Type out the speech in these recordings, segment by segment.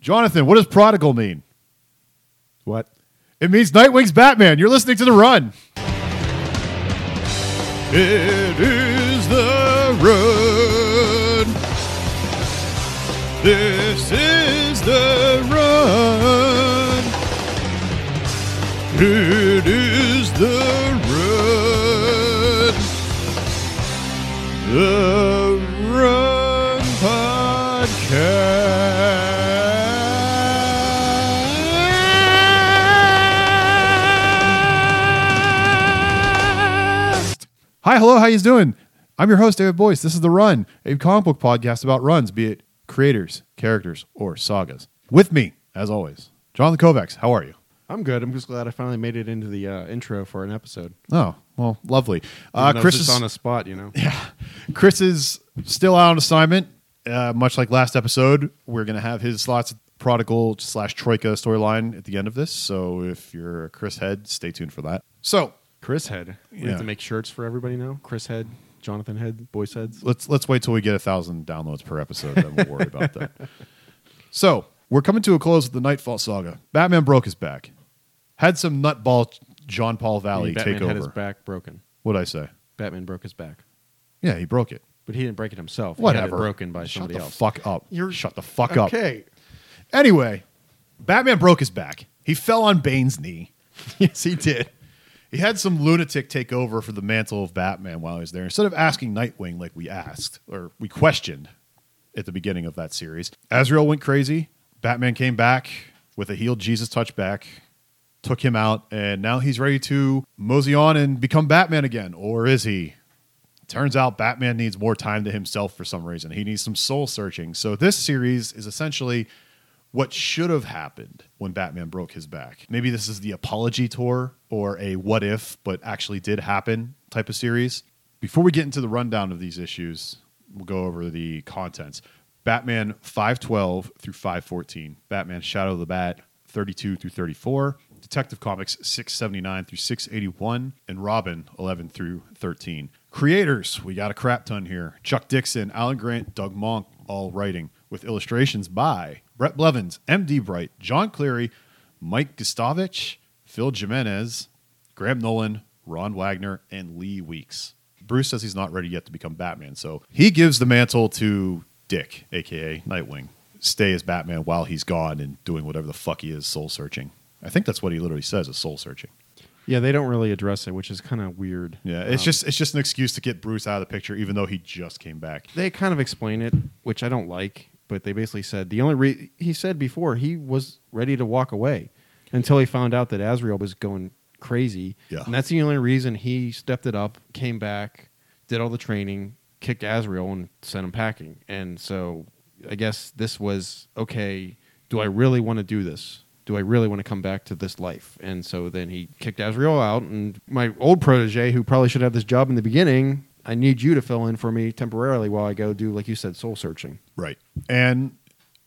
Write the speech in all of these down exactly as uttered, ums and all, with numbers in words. Jonathan, what does prodigal mean? What? It means Nightwing's Batman. You're listening to The Run. It is The Run. This is The Run. It is The Run. The Run Podcast. Hi, hello, how you doing? I'm your host, David Boyce. This is The Run, a comic book podcast about runs, be it creators, characters, or sagas. With me, as always, Jonathan Kovacs. How are you? I'm good. I'm just glad I finally made it into the uh, intro for an episode. Oh, well, lovely. Uh, Chris is on a spot, you know. Yeah, Chris is still out on assignment. Uh, much like last episode, we're going to have his slots prodigal slash troika storyline at the end of this. So if you're a Chris head, stay tuned for that. So. Chris Head. We yeah. have to make shirts for everybody now. Chris Head, Jonathan Head, Boyce Heads. Let's let's wait till we get a thousand downloads per episode, then we'll worry about that. So we're coming to a close with the Nightfall saga. Batman broke his back. Had some nutball John Paul Valley take over. Batman had his back broken. What'd I say? Batman broke his back. Yeah, he broke it. But he didn't break it himself. Whatever. He had it broken by Shut somebody else. Shut the fuck up. You're Shut the fuck okay. up. Okay. Anyway, Batman broke his back. He fell on Bane's knee. Yes, he did. He had some lunatic take over for the mantle of Batman while he was there. Instead of asking Nightwing like we asked, or we questioned at the beginning of that series, Azrael went crazy. Batman came back with a healed Jesus touchback, took him out, and now he's ready to mosey on and become Batman again. Or is he? Turns out Batman needs more time to himself for some reason. He needs some soul searching. So this series is essentially what should have happened when Batman broke his back. Maybe this is the apology tour or a what if, but actually did happen type of series. Before we get into the rundown of these issues, we'll go over the contents. Batman five twelve through five fourteen. Batman Shadow of the Bat thirty-two through thirty-four. Detective Comics six seventy-nine through six eighty-one. And Robin eleven through thirteen. Creators, we got a crap ton here. Chuck Dixon, Alan Grant, Doug Monk, all writing. With illustrations by Brett Blevins, M D Bright, John Cleary, Mike Gustavich, Phil Jimenez, Graham Nolan, Ron Wagner, and Lee Weeks. Bruce says he's not ready yet to become Batman, so he gives the mantle to Dick, a k a. Nightwing. Stay as Batman while he's gone and doing whatever the fuck he is, soul-searching. I think that's what he literally says, is soul-searching. Yeah, they don't really address it, which is kind of weird. Yeah, it's um, just it's just an excuse to get Bruce out of the picture, even though he just came back. They kind of explain it, which I don't like. But they basically said the only re- he said before he was ready to walk away until he found out that Azrael was going crazy. Yeah. And that's the only reason he stepped it up, came back, did all the training, kicked Azrael and sent him packing. And so I guess this was, okay, do I really want to do this? Do I really want to come back to this life? And so then he kicked Azrael out, and my old protege, who probably should have this job in the beginning, I need you to fill in for me temporarily while I go do, like you said, soul searching. Right. And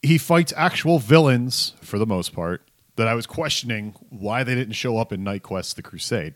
he fights actual villains, for the most part, that I was questioning why they didn't show up in Night Quest The Crusade,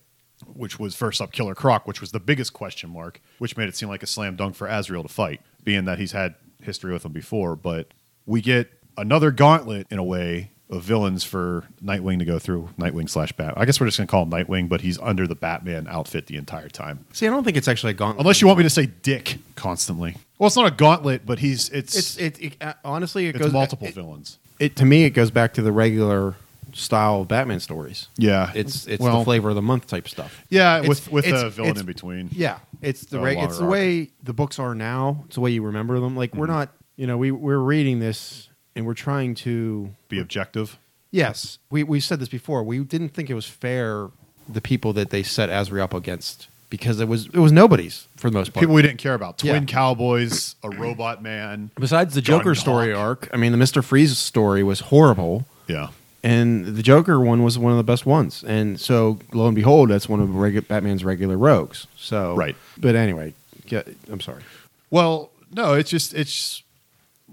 which was first up Killer Croc, which was the biggest question mark, which made it seem like a slam dunk for Azrael to fight, being that he's had history with him before. But we get another gauntlet, in a way, of villains for Nightwing to go through, Nightwing slash Batman. I guess we're just going to call him Nightwing, but he's under the Batman outfit the entire time. See, I don't think it's actually a gauntlet. Unless you want me to say Dick constantly. Well, it's not a gauntlet, but he's... It's, it's it, it, uh, honestly, it it's goes... multiple it, villains. It To me, it goes back to the regular style of Batman stories. Yeah. It's it's well, the flavor of the month type stuff. Yeah, it's, with, with it's, a villain in between. Yeah. It's the, the re- It's the way the books are now. It's the way you remember them. Like, mm-hmm. we're not... You know, we, we're reading this... And we're trying to... Be objective? Yes. We we said this before. We didn't think it was fair, the people that they set Azrael up against, because it was it was nobody's, for the most part. People we didn't care about. Twin yeah. cowboys, a robot man. Besides the Joker Gun story arc, I mean, the Mister Freeze story was horrible. Yeah. And the Joker one was one of the best ones. And so, lo and behold, that's one of regu- Batman's regular rogues. So Right. But anyway, get, I'm sorry. Well, no, it's just... it's.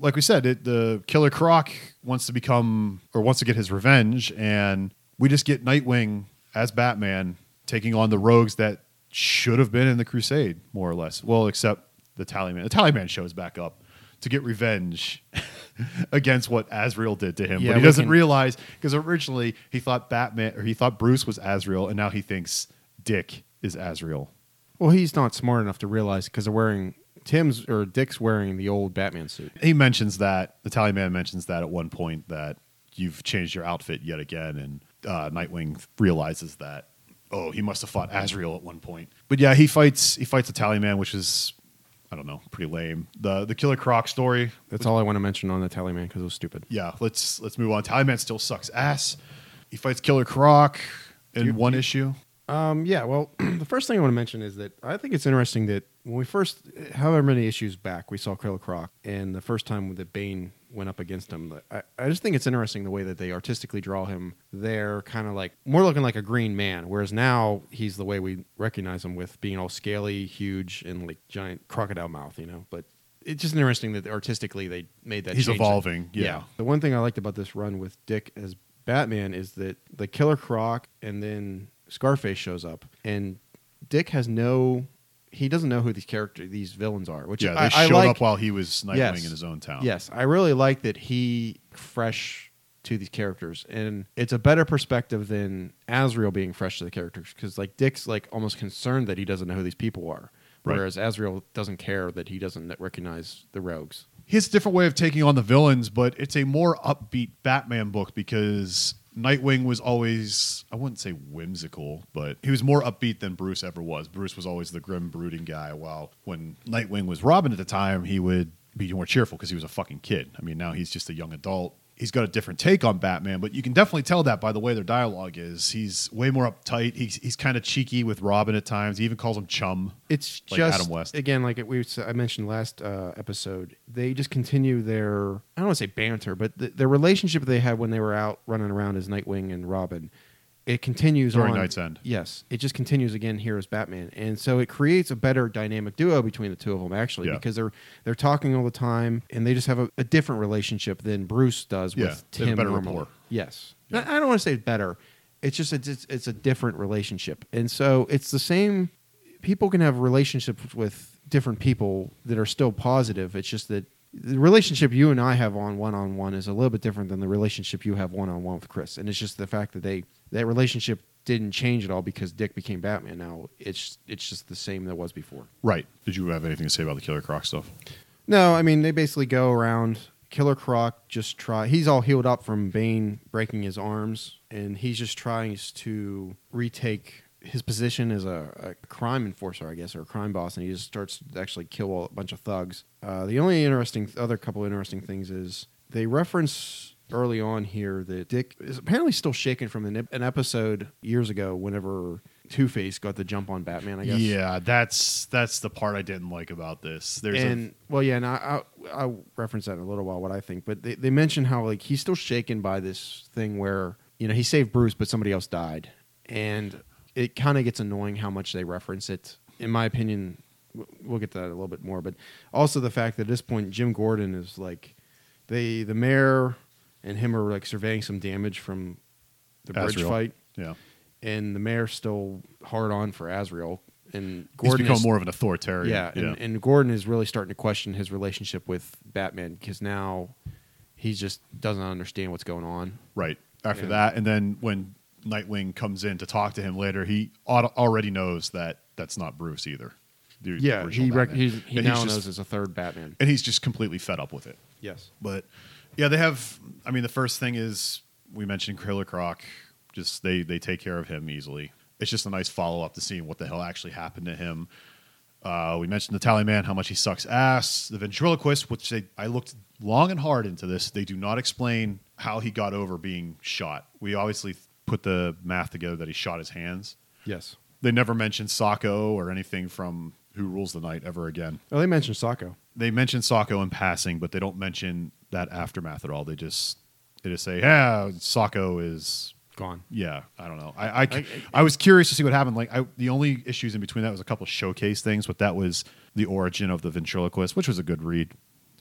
Like we said, it, the Killer Croc wants to become, or wants to get his revenge, and we just get Nightwing as Batman taking on the rogues that should have been in the Crusade, more or less. Well, except the Tally Man. The Tally Man shows back up to get revenge against what Azrael did to him. Yeah, but he doesn't can... realize, because originally he thought Batman, or he thought Bruce was Azrael, and now he thinks Dick is Azrael. Well, he's not smart enough to realize because they're wearing Tim's or Dick's wearing the old Batman suit. He mentions that the Tally Man mentions that at one point that you've changed your outfit yet again, and uh, Nightwing realizes that. Oh, he must have fought Azrael at one point. But yeah, he fights he fights the Tally Man, which is, I don't know, pretty lame. The the Killer Croc story. That's all I want to mention on the Tally Man because it was stupid. Yeah, let's let's move on. Tally Man still sucks ass. He fights Killer Croc in you, one you, issue. Um, yeah, well, the first thing I want to mention is that I think it's interesting that when we first, however many issues back, we saw Killer Croc, and the first time that Bane went up against him, I, I just think it's interesting the way that they artistically draw him. They're kind of like, more looking like a green man, whereas now he's the way we recognize him with being all scaly, huge, and like giant crocodile mouth, you know, but... It's just interesting that artistically they made that He's change. He's evolving, yeah. yeah. The one thing I liked about this run with Dick as Batman is that the Killer Croc and then Scarface shows up, and Dick has no... He doesn't know who these characters, these villains are. Which yeah, they I, showed I like, up while he was Nightwing yes, in his own town. Yes, I really like that he fresh to these characters, and it's a better perspective than Azrael being fresh to the characters, because like Dick's like almost concerned that he doesn't know who these people are. Right. Whereas Azrael doesn't care that he doesn't recognize the rogues. He has a different way of taking on the villains, but it's a more upbeat Batman book because Nightwing was always, I wouldn't say whimsical, but he was more upbeat than Bruce ever was. Bruce was always the grim, brooding guy, while when Nightwing was Robin at the time, he would be more cheerful because he was a fucking kid. I mean, now he's just a young adult. He's got a different take on Batman, but you can definitely tell that by the way their dialogue is. He's way more uptight. He's he's kind of cheeky with Robin at times. He even calls him chum. It's like just Adam West. Again, like we I mentioned last uh, episode, they just continue their I don't want to say banter, but the, their relationship they had when they were out running around as Nightwing and Robin. It continues during on, Night's End. Yes, it just continues again here as Batman, and so it creates a better dynamic duo between the two of them actually, yeah. because they're they're talking all the time, and they just have a, a different relationship than Bruce does yeah, with Tim. They have a better rapport. Yes, yeah. I don't want to say better. It's just a, it's it's a different relationship, and so it's the same. People can have relationships with different people that are still positive. It's just that. The relationship you and I have on one-on-one is a little bit different than the relationship you have one-on-one with Chris. And it's just the fact that they that relationship didn't change at all because Dick became Batman. Now it's it's just the same that it was before. Right. Did you have anything to say about the Killer Croc stuff? No, I mean, they basically go around. Killer Croc just try. He's all healed up from Bane breaking his arms, and he's just trying to retake his position as a, a crime enforcer, I guess, or a crime boss, and he just starts to actually kill a bunch of thugs. Uh, the only interesting, other couple of interesting things is they reference early on here that Dick is apparently still shaken from an, an episode years ago whenever Two-Face got the jump on Batman, I guess. Yeah, that's that's the part I didn't like about this. There's and a... Well, yeah, and I, I, I'll reference that in a little while, what I think, but they, they mention how like he's still shaken by this thing where you know he saved Bruce, but somebody else died, and... It kind of gets annoying how much they reference it. In my opinion, we'll get to that a little bit more. But also the fact that at this point, Jim Gordon is like, they the mayor and him are like surveying some damage from the Azrael. bridge fight. Yeah, and the mayor's still hard on for Azrael. And Gordon he's become is, more of an authoritarian. Yeah, yeah. And, and Gordon is really starting to question his relationship with Batman because now he just doesn't understand what's going on. Right. After yeah. that, and then when... Nightwing comes in to talk to him later. He already knows that that's not Bruce either. The yeah, he rec- he's, he and now he's just, knows as a third Batman, and he's just completely fed up with it. Yes, but yeah, they have. I mean, the first thing is we mentioned Killer Croc. Just they they take care of him easily. It's just a nice follow up to seeing what the hell actually happened to him. Uh, we mentioned the Tally Man, how much he sucks ass. The Ventriloquist, which they I looked long and hard into this. They do not explain how he got over being shot. We obviously. Th- put the math together that he shot his hands. Yes. They never mentioned Socko or anything from Who Rules the Night ever again. Oh, they mentioned Socko. They mentioned Socko in passing, but they don't mention that aftermath at all. They just they just say, yeah, Socko is... Gone. Yeah, I don't know. I I, I, I I was curious to see what happened. Like I, the only issues in between that was a couple of showcase things, but that was the origin of the Ventriloquist, which was a good read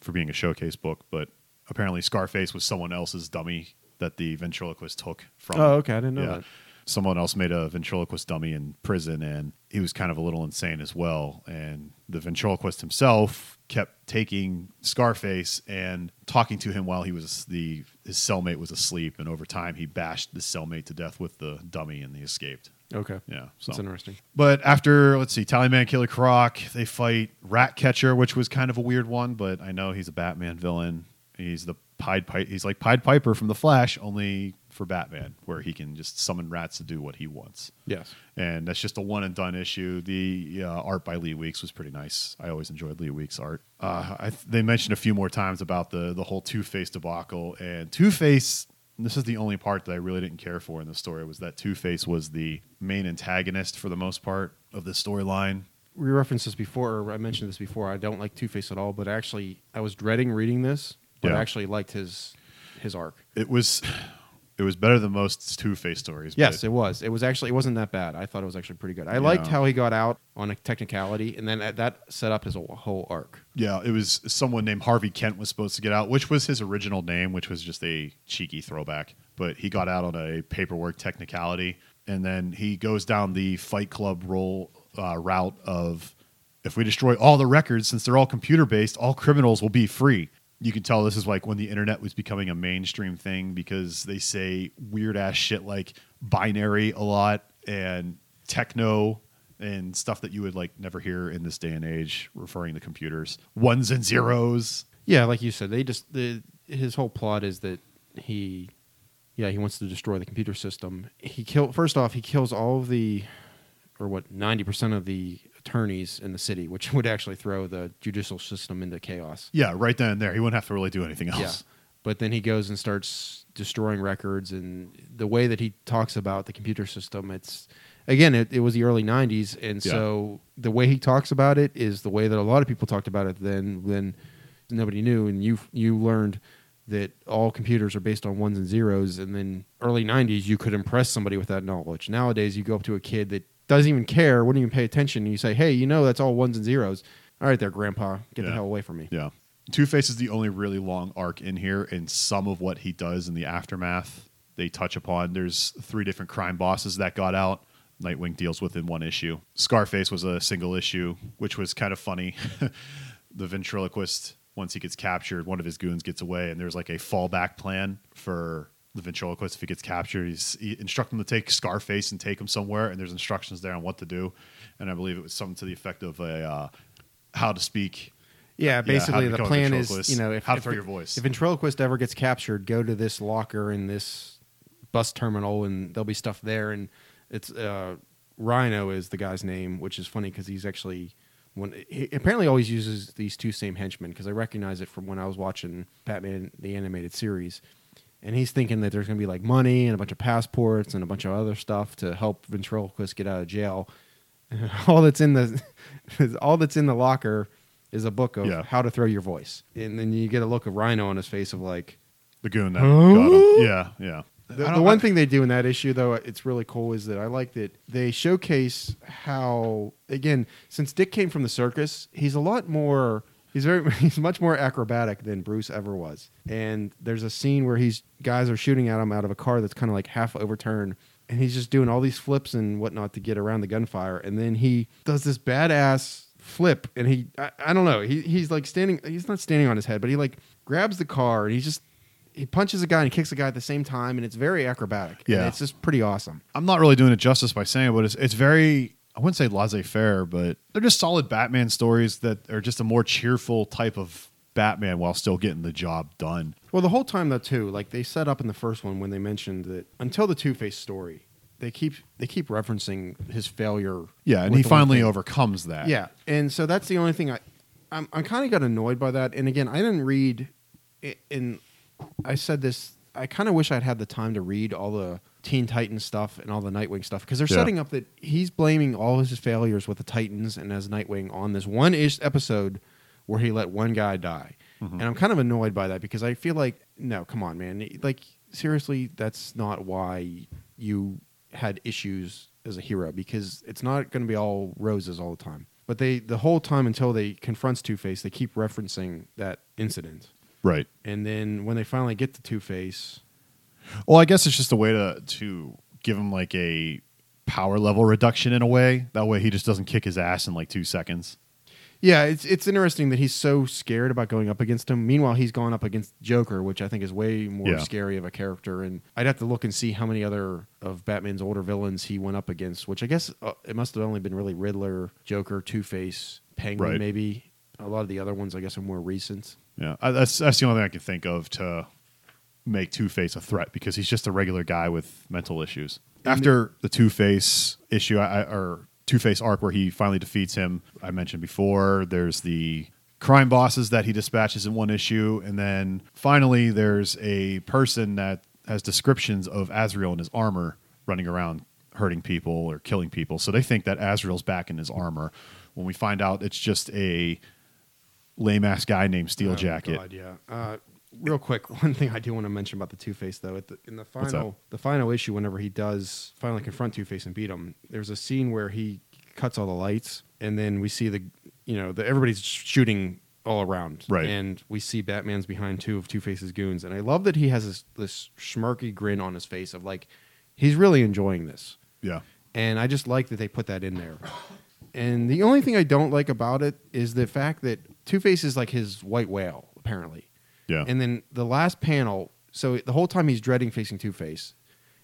for being a showcase book, but apparently Scarface was someone else's dummy that the Ventriloquist took from. Oh, okay. I didn't know yeah. that. someone else made a ventriloquist dummy in prison, and he was kind of a little insane as well. And the ventriloquist himself kept taking Scarface and talking to him while he was the his cellmate was asleep. And over time, he bashed the cellmate to death with the dummy, and he escaped. Okay. Yeah. So. That's interesting. But after, let's see, Tally Man, Killer Croc, they fight Ratcatcher, which was kind of a weird one, but I know he's a Batman villain. He's the Pied Piper. He's like Pied Piper from The Flash, only for Batman, where he can just summon rats to do what he wants. Yes. And that's just a one and done issue. The uh, art by Lee Weeks was pretty nice. I always enjoyed Lee Weeks' art. Uh, I th- they mentioned a few more times about the, the whole Two-Face debacle. And Two-Face... This is the only part that I really didn't care for in the story, was that Two-Face was the main antagonist for the most part of the storyline. We referenced this before, or I mentioned this before. I don't like Two-Face at all, but actually I was dreading reading this, but yeah. I actually liked his his arc. It was it was better than most Two-Face stories. Yes, it was. It was actually it wasn't that bad. I thought it was actually pretty good. I yeah. liked how he got out on a technicality, and then that set up his whole arc. Yeah, it was someone named Harvey Kent was supposed to get out, which was his original name, which was just a cheeky throwback. But he got out on a paperwork technicality, and then he goes down the Fight Club role uh, route of, if we destroy all the records, since they're all computer-based, all criminals will be free. You can tell this is like when the internet was becoming a mainstream thing, because they say weird-ass shit like binary a lot and techno and stuff that you would like never hear in this day and age, referring to computers. Ones and zeros. Yeah, like you said, they just the, his whole plot is that he, yeah, he wants to destroy the computer system. He kill first off, he kills all of the, or what, ninety percent of the attorneys in the city, which would actually throw the judicial system into chaos. Yeah, right then and there. He wouldn't have to really do anything else. Yeah. But then he goes and starts destroying records, and the way that he talks about the computer system, it's... Again, it, it was the early nineties, and yeah. so the way he talks about it is the way that a lot of people talked about it then, when nobody knew, and you you learned that all computers are based on ones and zeros, and then early nineties, you could impress somebody with that knowledge. Nowadays, you go up to a kid that doesn't even care, wouldn't even pay attention, and you say, hey, you know that's all ones and zeros. All right there, Grandpa, get yeah. the hell away from me. Yeah. Two-Face is the only really long arc in here, and some of what he does in the aftermath, they touch upon. There's three different crime bosses that got out. Nightwing deals with in one issue. Scarface was a single issue, which was kind of funny. The ventriloquist, once he gets captured, one of his goons gets away, and there's like a fallback plan for the ventriloquist. If he gets captured, he's, he instructs him to take Scarface and take him somewhere, and there's instructions there on what to do. And I believe it was something to the effect of a uh, how to speak. Yeah, basically yeah, the plan is, you know, if, how to if, throw your voice. If ventriloquist ever gets captured, go to this locker in this bus terminal, and there'll be stuff there, and It's uh, Rhino is the guy's name, which is funny because he's actually one. He apparently always uses these two same henchmen, because I recognize it from when I was watching Batman the Animated Series, and he's thinking that there's going to be like money and a bunch of passports and a bunch of other stuff to help ventriloquist get out of jail. And all that's in the all that's in the locker is a book of yeah. how to throw your voice, and then you get a look of Rhino on his face of like the goon that huh? got him. Yeah, yeah. The, the one I, thing they do in that issue, though, it's really cool, is that I like that they showcase how, again, since Dick came from the circus, he's a lot more, he's very, he's much more acrobatic than Bruce ever was. And there's a scene where he's guys are shooting at him out of a car that's kind of like half overturned, and he's just doing all these flips and whatnot to get around the gunfire. And then he does this badass flip, and he, I, I don't know, he he's like standing, he's not standing on his head, but he like grabs the car, and he's just, he punches a guy and kicks a guy at the same time, and it's very acrobatic. Yeah. And it's just pretty awesome. I'm not really doing it justice by saying it, but it's, it's very, I wouldn't say laissez-faire, but they're just solid Batman stories that are just a more cheerful type of Batman while still getting the job done. Well, the whole time, though, too, like they set up in the first one when they mentioned that until the Two-Face story, they keep they keep referencing his failure. Yeah, and he finally overcomes that. Yeah, and so that's the only thing I, I'm, I kind of got annoyed by that. And again, I didn't read in... I said this, I kind of wish I'd had the time to read all the Teen Titans stuff and all the Nightwing stuff, because they're yeah. setting up that he's blaming all his failures with the Titans and as Nightwing on this one episode where he let one guy die. Mm-hmm. And I'm kind of annoyed by that, because I feel like, no, come on, man. Like, seriously, that's not why you had issues as a hero, because it's not going to be all roses all the time. But they, the whole time until they confronts Two-Face, they keep referencing that incident. Right. And then when they finally get to Two-Face... Well, I guess it's just a way to to give him like a power level reduction in a way. That way he just doesn't kick his ass in like two seconds. Yeah, it's it's interesting that he's so scared about going up against him. Meanwhile, he's gone up against Joker, which I think is way more yeah. scary of a character. And I'd have to look and see how many other of Batman's older villains he went up against, which I guess uh, it must have only been really Riddler, Joker, Two-Face, Penguin right. maybe. A lot of the other ones, I guess, are more recent. Yeah, I, that's, that's the only thing I can think of to make Two-Face a threat, because he's just a regular guy with mental issues. After the Two-Face issue, I, or... Two-Face arc where he finally defeats him. I mentioned before, there's the crime bosses that he dispatches in one issue. And then finally, there's a person that has descriptions of Azrael in his armor running around hurting people or killing people. So they think that Azrael's back in his armor. When we find out, it's just a lame-ass guy named Steel Jacket. Oh, God, yeah. Uh, real quick, one thing I do want to mention about the Two-Face, though, at the, in the final the final issue, whenever he does finally confront Two-Face and beat him, there's a scene where he cuts all the lights, and then we see the you know the, everybody's shooting all around, right? And we see Batman's behind two of Two-Face's goons, and I love that he has this, this smirky grin on his face of like he's really enjoying this, yeah. And I just like that they put that in there. And the only thing I don't like about it is the fact that Two-Face is like his white whale, apparently. Yeah. And then the last panel, so the whole time he's dreading facing Two-Face,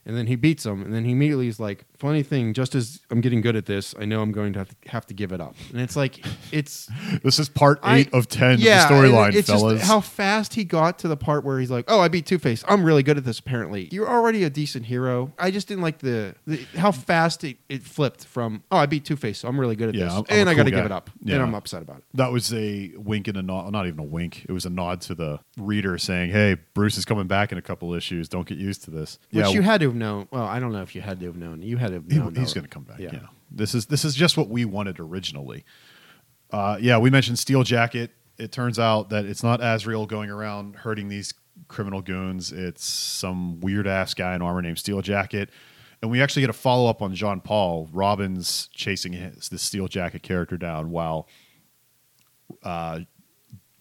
and then he beats him, and then he immediately is like, funny thing, just as I'm getting good at this, I know I'm going to have to, have to give it up. And it's like, it's... this is part eight I, of ten yeah, of the storyline, it, fellas. Just how fast he got to the part where he's like, oh, I beat Two-Face. I'm really good at this, apparently. You're already a decent hero. I just didn't like the... the how fast it, it flipped from, oh, I beat Two-Face, so I'm really good at yeah, this, I'm, I'm and I cool got to give it up. Yeah. And I'm upset about it. That was a wink and a nod. Not even a wink. It was a nod to the reader saying, hey, Bruce is coming back in a couple issues. Don't get used to this. Which yeah, you had to known. Well, I don't know if you had to have known. You had to have known. He, he's going to come back. Yeah. yeah. This is this is just what we wanted originally. Uh, yeah, we mentioned Steel Jacket. It turns out that it's not Azrael going around hurting these criminal goons. It's some weird-ass guy in armor named Steel Jacket. And we actually get a follow-up on Jean Paul. Robin's chasing his, the Steel Jacket character down while uh,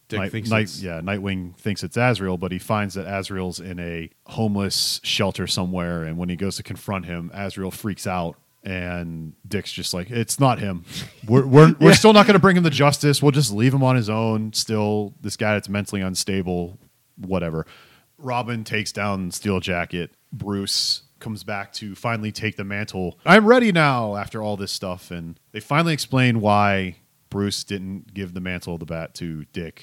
Dick Night, thinks Night, yeah, Nightwing thinks it's Azrael, but he finds that Azrael's in a homeless shelter somewhere, and when he goes to confront him, Azrael freaks out, and Dick's just like, it's not him. We're we're, yeah. we're still not going to bring him to justice. We'll just leave him on his own. Still, this guy that's mentally unstable, whatever. Robin takes down Steel Jacket. Bruce comes back to finally take the mantle. I'm ready now after all this stuff, and they finally explain why Bruce didn't give the mantle of the bat to Dick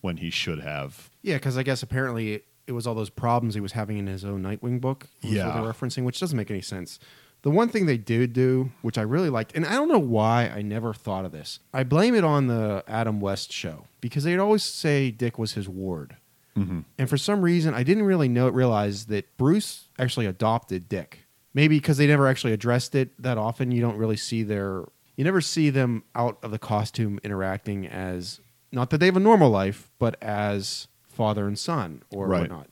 when he should have. Yeah, because I guess apparently it, it was all those problems he was having in his own Nightwing book. Yeah. What they're referencing, which doesn't make any sense. The one thing they did do, which I really liked, and I don't know why I never thought of this. I blame it on the Adam West show, because they'd always say Dick was his ward. Mm-hmm. And for some reason, I didn't really know realize that Bruce actually adopted Dick. Maybe because they never actually addressed it that often. You don't really see their... You never see them out of the costume interacting as, not that they have a normal life, but as father and son or right. whatnot.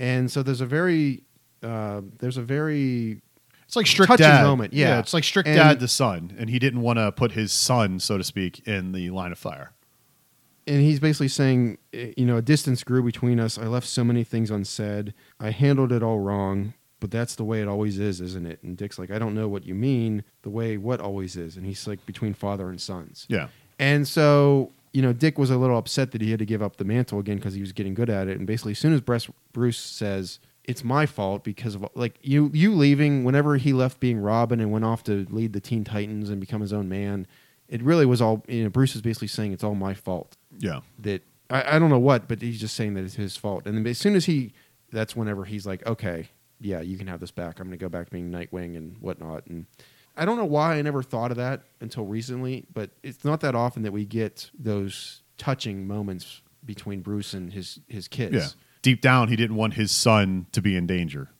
And so there's a very, uh, there's a very it's like strict touching dad. moment. Yeah. yeah, it's like strict and, dad to son. And he didn't want to put his son, so to speak, in the line of fire. And he's basically saying, you know, a distance grew between us. I left so many things unsaid. I handled it all wrong. But that's the way it always is, isn't it? And Dick's like, I don't know what you mean, the way what always is. And he's like, between father and sons. Yeah. And so, you know, Dick was a little upset that he had to give up the mantle again because he was getting good at it. And basically, as soon as Bruce says, it's my fault because of, like, you you leaving, whenever he left being Robin and went off to lead the Teen Titans and become his own man, it really was all, you know, Bruce is basically saying it's all my fault. Yeah. That, I, I don't know what, but he's just saying that it's his fault. And then as soon as he, that's whenever he's like, okay, yeah, you can have this back. I'm going to go back to being Nightwing and whatnot. And I don't know why I never thought of that until recently, but it's not that often that we get those touching moments between Bruce and his, his kids. Yeah. Deep down, he didn't want his son to be in danger.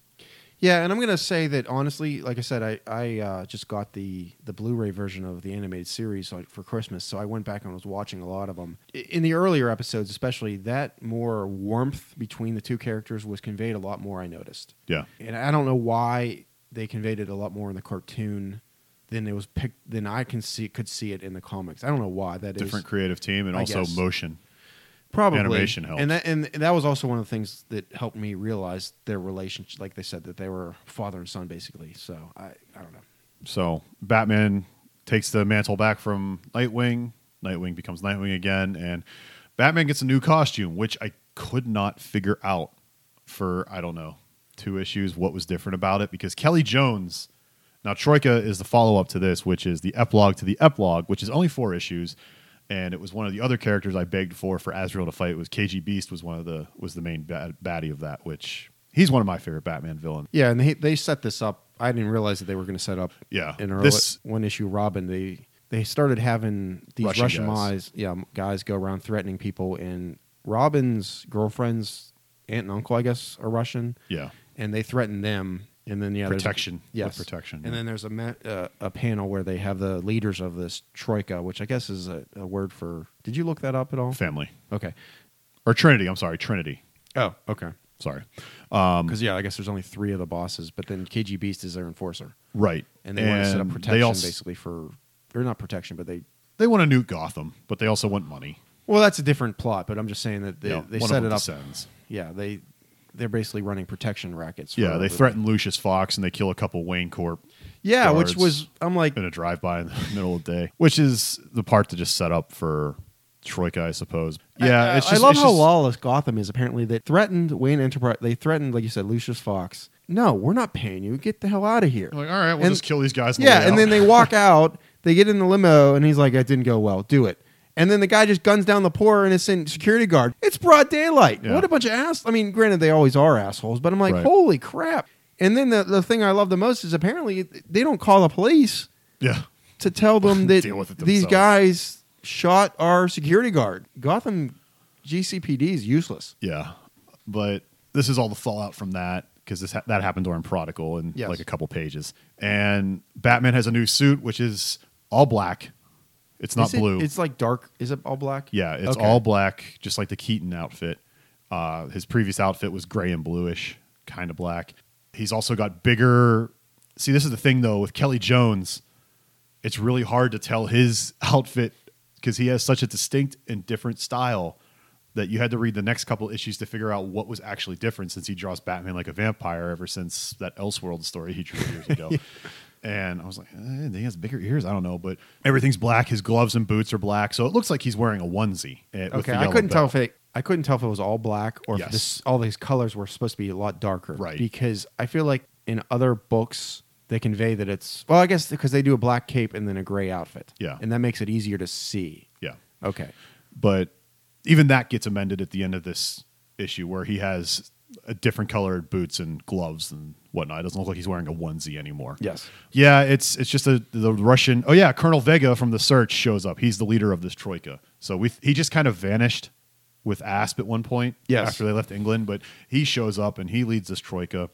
Yeah, and I'm going to say that, honestly, like I said, I, I uh, just got the, the Blu-ray version of the animated series for Christmas, so I went back and was watching a lot of them. In the earlier episodes especially, that more warmth between the two characters was conveyed a lot more, I noticed. Yeah. And I don't know why they conveyed it a lot more in the cartoon than it was picked, than I can see could see it in the comics. I don't know why that Different is. Different creative team and I also guess. motion. Probably. Animation helps. And that, and that was also one of the things that helped me realize their relationship. Like they said, that they were father and son, basically. So, I, I don't know. So, Batman takes the mantle back from Nightwing. Nightwing becomes Nightwing again. And Batman gets a new costume, which I could not figure out for, I don't know, two issues, what was different about it. Because Kelly Jones... Now, Troika is the follow-up to this, which is the epilogue to the epilogue, which is only four issues. And it was one of the other characters I begged for for Azrael to fight. It was K G Beast was one of the was the main bad, baddie of that, which he's one of my favorite Batman villains. Yeah, and they they set this up. I didn't realize that they were going to set up. Yeah, in early, this one issue, Robin, they they started having these Russian, Russian guys. Eyes, yeah, guys go around threatening people. And Robin's girlfriend's aunt and uncle, I guess, are Russian. Yeah, and they threatened them. And then yeah, protection. Yes, with protection. And yeah. then there's a ma- uh, a panel where they have the leaders of this troika, which I guess is a, a word for. Did you look that up at all? Family. Okay. Or Trinity. I'm sorry, Trinity. Oh, okay. Sorry. Because um, yeah, I guess there's only three of the bosses, but then K G Beast is their enforcer. Right. And they and want to set up protection also, basically for, or not protection, but they they want to nuke Gotham, but they also want money. Well, that's a different plot, but I'm just saying that they yeah, they set it up. Descends. Yeah, they. They're basically running protection rackets. Yeah, they threaten Lucius Fox and they kill a couple Wayne Corp. Yeah, which was, I'm like... in a drive-by in the middle of the day, which is the part to just set up for Troika, I suppose. Yeah, I, it's just, I love it's how just, lawless Gotham is. Apparently, they threatened Wayne Enterprise. They threatened, like you said, Lucius Fox. No, we're not paying you. Get the hell out of here. I'm like, all right, we'll and, just kill these guys. Yeah, the and then they walk out. They get in the limo and he's like, that didn't go well. Do it. And then the guy just guns down the poor innocent security guard. It's broad daylight. Yeah. What a bunch of ass. I mean, granted, they always are assholes, but I'm like, right. Holy crap. And then the, the thing I love the most is apparently they don't call the police yeah. to tell them that these guys shot our security guard. Gotham G C P D is useless. Yeah. But this is all the fallout from that. Because this ha- that happened during Prodigal in yes. like a couple pages. And Batman has a new suit, which is all black. It's not it, blue. It's like dark. Is it all black? Yeah, it's okay. all black, just like the Keaton outfit. Uh, his previous outfit was gray and bluish, kind of black. He's also got bigger... See, this is the thing, though. With Kelly Jones, it's really hard to tell his outfit because he has such a distinct and different style that you had to read the next couple issues to figure out what was actually different since he draws Batman like a vampire ever since that Elseworld story he drew years ago. yeah. And I was like, eh, he has bigger ears. I don't know, but everything's black. His gloves and boots are black, so it looks like he's wearing a onesie. With okay, the I couldn't belt. tell if it. I couldn't tell if it was all black or yes. if this, all these colors were supposed to be a lot darker. Right. Because I feel like in other books they convey that it's well, I guess because they do a black cape and then a gray outfit. Yeah. And that makes it easier to see. Yeah. Okay. But even that gets amended at the end of this issue where he has a different colored boots and gloves and whatnot. It doesn't look like he's wearing a onesie anymore. Yes. Yeah, it's it's just a, the Russian... Oh, yeah, Colonel Vega from The Search shows up. He's the leader of this troika. So we he just kind of vanished with A S P at one point yes. after they left England, but he shows up and he leads this troika.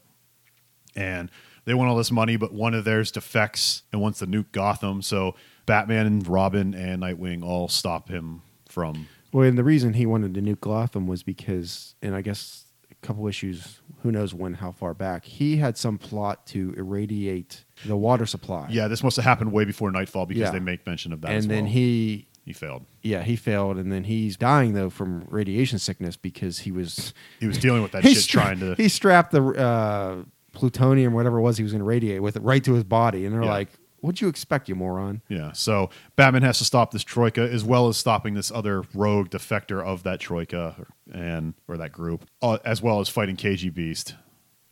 And they want all this money, but one of theirs defects and wants to nuke Gotham. So Batman and Robin and Nightwing all stop him from... Well, and the reason he wanted to nuke Gotham was because... And I guess... couple issues, who knows when, how far back, he had some plot to irradiate the water supply. Yeah, this must have happened way before Nightfall because yeah. they make mention of that and as well. And then he... He failed. Yeah, he failed, and then he's dying, though, from radiation sickness because he was... He was dealing with that shit stra- trying to... He strapped the uh, plutonium, whatever it was he was going to radiate with it, right to his body, and they're yeah. like, what'd you expect, you moron? Yeah, so Batman has to stop this troika as well as stopping this other rogue defector of that troika... Or and or that group, uh, as well as fighting K G Beast.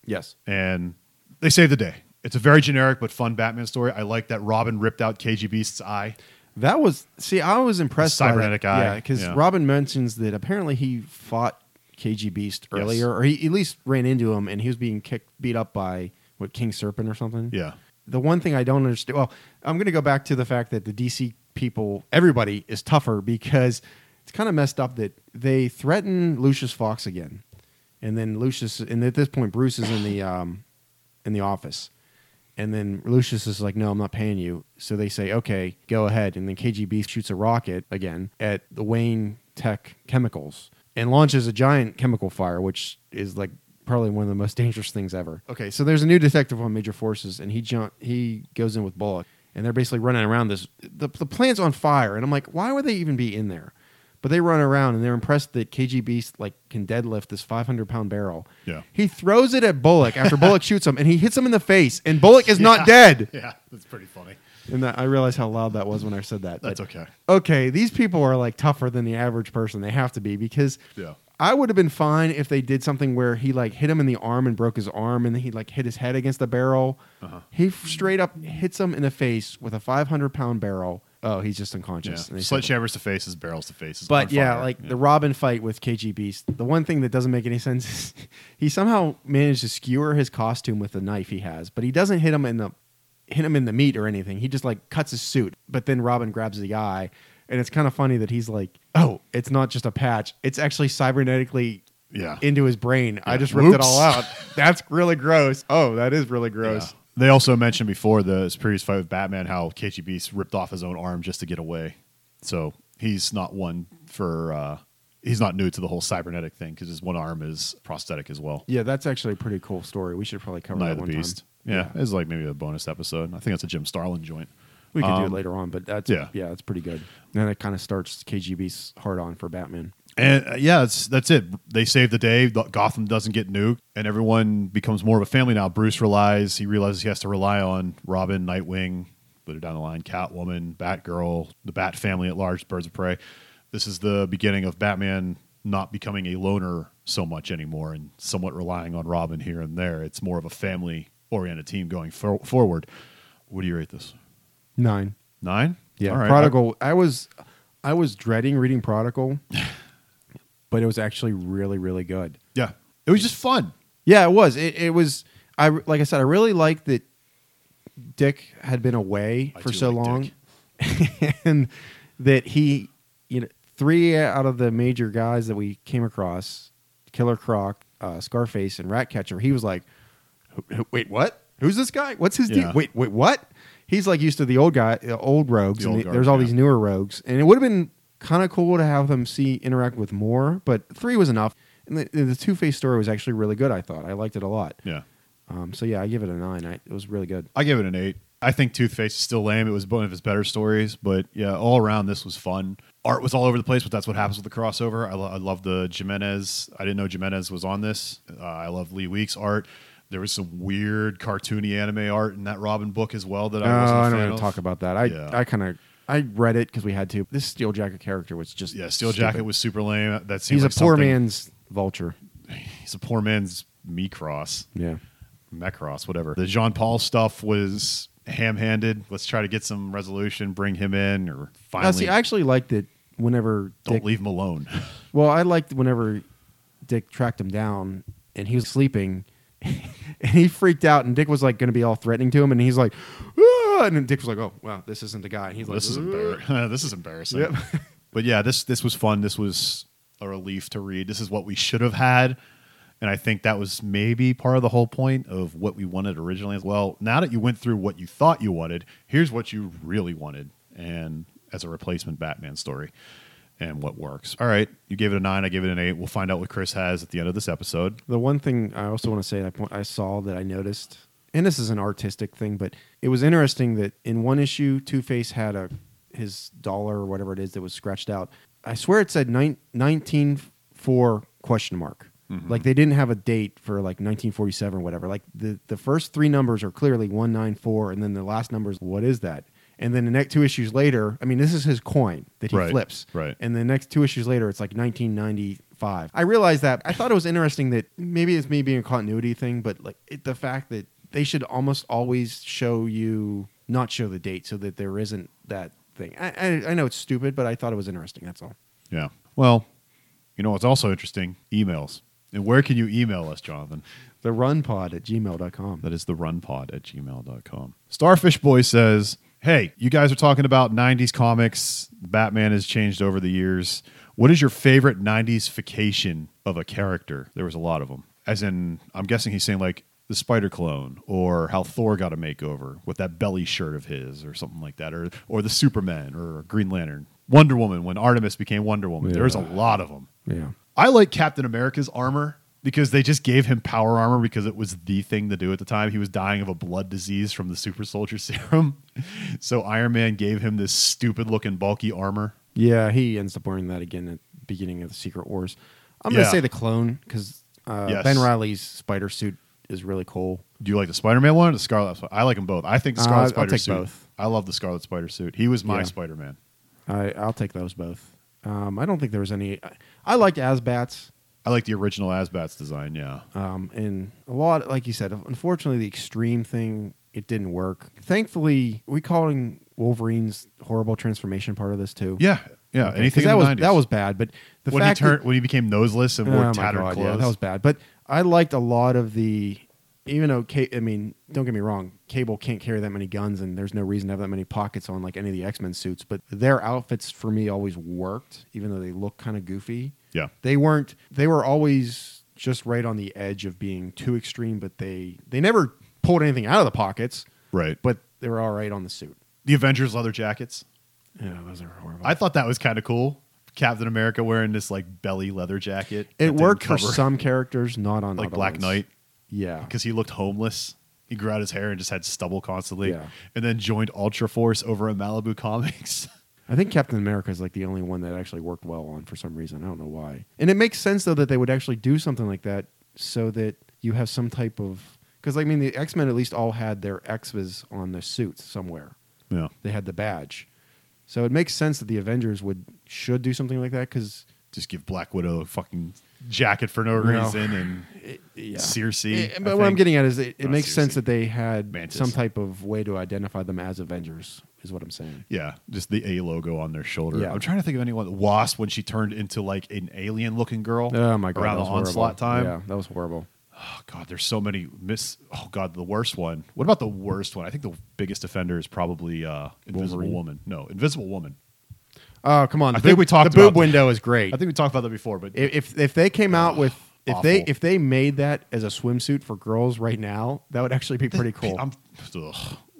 Yes. And they save the day. It's a very generic but fun Batman story. I like that Robin ripped out K G Beast's eye. That was... See, I was impressed by cybernetic eye. Yeah, because yeah. Robin mentions that apparently he fought K G Beast earlier, yes. or he at least ran into him, and he was being kicked, beat up by, what, King Serpent or something? Yeah. The one thing I don't understand... Well, I'm going to go back to the fact that the D C people, everybody, is tougher because... It's kind of messed up that they threaten Lucius Fox again, and then Lucius, and at this point Bruce is in the um, in the office, and then Lucius is like, "No, I'm not paying you." So they say, "Okay, go ahead." And then K G B shoots a rocket again at the Wayne Tech Chemicals and launches a giant chemical fire, which is like probably one of the most dangerous things ever. Okay, so there's a new detective on Major Forces, and he jump, he goes in with Bullock, and they're basically running around this. The the plant's on fire, and I'm like, why would they even be in there? But they run around and they're impressed that K G Beast like can deadlift this five hundred pound barrel. Yeah. He throws it at Bullock after Bullock shoots him, and he hits him in the face, and Bullock is yeah. not dead. Yeah, that's pretty funny. And that, I realized how loud that was when I said that. That's but, okay. Okay, these people are like tougher than the average person. They have to be, because yeah. I would have been fine if they did something where he like hit him in the arm and broke his arm, and then he like hit his head against the barrel. Uh-huh. He straight up hits him in the face with a five hundred pound barrel. Oh, he's just unconscious. Yeah. Sledgehammers to faces, barrels to faces. But yeah, like yeah. the Robin fight with K G Beast, the one thing that doesn't make any sense is he somehow managed to skewer his costume with the knife he has, but he doesn't hit him in the hit him in the meat or anything. He just like cuts his suit, but then Robin grabs the eye, and it's kind of funny that he's like, oh, it's not just a patch. It's actually cybernetically yeah. into his brain. Yeah. I just ripped Whoops. it all out. That's really gross. Oh, that is really gross. Yeah. They also mentioned before the previous fight with Batman how K G Beast ripped off his own arm just to get away. So he's not one for, uh, he's not new to the whole cybernetic thing, because his one arm is prosthetic as well. Yeah, that's actually a pretty cool story. We should probably cover Night that one Beast. time. Yeah, yeah, it's like maybe a bonus episode. I think that's a Jim Starlin joint. We could um, do it later on, but that's yeah, yeah that's pretty good. And it kind of starts K G Beast's hard on for Batman. And uh, yeah, it's, that's it. They save the day. Gotham doesn't get nuked, and everyone becomes more of a family now. Bruce realizes he realizes he has to rely on Robin, Nightwing, later down the line, Catwoman, Batgirl, the Bat family at large, Birds of Prey. This is the beginning of Batman not becoming a loner so much anymore and somewhat relying on Robin here and there. It's more of a family-oriented team going for- forward. What do you rate this? Nine. Nine? Yeah. All right. Prodigal. I, I was, I was dreading reading Prodigal. But it was actually really, really good. Yeah. It was just fun. Yeah, it was. It, it was, I like I said, I really liked that Dick had been away I for so like long. And that he, you know, three out of the major guys that we came across, Killer Croc, uh, Scarface, and Ratcatcher, he was like, wait, what? Who's this guy? What's his yeah. deal? Wait, wait, what? He's like used to the old guy, uh, old rogues. The old and guard, there's all yeah. these newer rogues. And it would have been kind of cool to have them see interact with more, but three was enough. And the, the Two-Face story was actually really good, I thought. I liked it a lot. Yeah. Um, so, yeah, I give it a nine. I, it was really good. I give it an eight. I think Two-Face is still lame. It was one of his better stories, but, yeah, all around this was fun. Art was all over the place, but that's what happens with the crossover. I, lo- I love the Jimenez. I didn't know Jimenez was on this. Uh, I love Lee Weeks' art. There was some weird cartoony anime art in that Robin book as well that I uh, wasn't a fan of. I don't want to talk about that. I, yeah. I kind of... I read it because we had to. This Steel Jacket character was just yeah. Steel stupid. Jacket was super lame. That seems he's like a poor something. man's Vulture. He's a poor man's Macross. Yeah, Macross, whatever. The Jean Paul stuff was ham-handed. Let's try to get some resolution. Bring him in, or finally. Now, see, I actually liked it whenever. Don't Dick, leave him alone. Well, I liked whenever Dick tracked him down and he was sleeping, and he freaked out, and Dick was like going to be all threatening to him, and he's like. And then Dick was like, oh, wow, this isn't the guy. And he's well, like, this is, embar- this is embarrassing. Yep. But yeah, this this was fun. This was a relief to read. This is what we should have had. And I think that was maybe part of the whole point of what we wanted originally as well. Now that you went through what you thought you wanted, here's what you really wanted. And as a replacement Batman story and what works. All right. You gave it a nine. I gave it an eight. We'll find out what Chris has at the end of this episode. The one thing I also want to say, that I saw that I noticed... And this is an artistic thing, but it was interesting that in one issue, Two-Face had a his dollar or whatever it is that was scratched out. I swear it said nineteen four question mark. Mm-hmm. Like they didn't have a date for like nineteen forty-seven or whatever. Like the, the first three numbers are clearly one nine four, and then the last number is what is that? And then the next two issues later, I mean, this is his coin that he right, flips. Right. And the next two issues later, it's like nineteen ninety-five. I realized that. I thought it was interesting that maybe it's me being a continuity thing, but like it, the fact that they should almost always show you, not show the date, so that there isn't that thing. I, I, I know it's stupid, but I thought it was interesting. That's all. Yeah. Well, you know what's also interesting? Emails. And where can you email us, Jonathan? The runpod at gmail dot com. That is the runpod at gmail dot com. Starfish Boy says, hey, you guys are talking about nineties comics. Batman has changed over the years. What is your favorite nineties-fication of a character? There was a lot of them. As in, I'm guessing he's saying like, the Spider Clone, or how Thor got a makeover with that belly shirt of his, or something like that, or or the Superman, or Green Lantern, Wonder Woman when Artemis became Wonder Woman. Yeah. There's a lot of them. Yeah, I like Captain America's armor because they just gave him power armor because it was the thing to do at the time. He was dying of a blood disease from the Super Soldier Serum, so Iron Man gave him this stupid looking bulky armor. Yeah, he ends up wearing that again at the beginning of the Secret Wars. I'm yeah. going to say the clone, because uh, yes. Ben Reilly's spider suit is really cool. Do you like the Spider-Man one or the Scarlet Spider? I like them both. I think the Scarlet uh, Spider I'll take suit. Both. I love the Scarlet Spider suit. He was my yeah. Spider-Man. I, I'll take those both. Um, I don't think there was any... I, I liked AzBats. I like the original AzBats design, yeah. Um, and a lot, like you said, unfortunately, the extreme thing, it didn't work. Thankfully, we calling Wolverine's horrible transformation part of this, too. Yeah, yeah. Okay. Anything in that the was, nineties. That was bad, but the when fact he turned, that... When he became noseless and wore oh tattered God, clothes. Yeah, that was bad. But I liked a lot of the... Even though, I mean, don't get me wrong, Cable can't carry that many guns, and there's no reason to have that many pockets on like any of the X-Men suits, but their outfits for me always worked, even though they look kind of goofy. Yeah. They weren't, they were always just right on the edge of being too extreme, but they, they never pulled anything out of the pockets. Right. But they were all right on the suit. The Avengers leather jackets. Yeah, those are horrible. I thought that was kind of cool. Captain America wearing this like belly leather jacket. It worked for some characters, not on like Black Knight. Yeah. Because he looked homeless. He grew out his hair and just had stubble constantly. Yeah. And then joined Ultra Force over at Malibu Comics. I think Captain America is like the only one that actually worked well on for some reason. I don't know why. And it makes sense, though, that they would actually do something like that so that you have some type of... Because, I mean, the X-Men at least all had their X's on the suits somewhere. Yeah. They had the badge. So it makes sense that the Avengers would should do something like that because... Just give Black Widow a fucking... jacket for no, no. reason and it, yeah. Circe. It, but I what think. I'm getting at is it, it makes Circe. sense that they had Mantis. Some type of way to identify them as Avengers is what I'm saying. Yeah, just the A logo on their shoulder. Yeah. I'm trying to think of anyone. Wasp when she turned into like an alien looking girl. Oh my god, around the Onslaught horrible. time. Yeah, that was horrible. Oh god, there's so many miss. Oh god, the worst one. What about the worst one? I think the biggest offender is probably uh, Invisible Wolverine. Woman. No, Invisible Woman. Oh come on! The I boob, think we talked. The boob about window that. is great. I think we talked about that before. But if if they came out with if awful. they if they made that as a swimsuit for girls right now, that would actually be pretty cool. I'm ugh,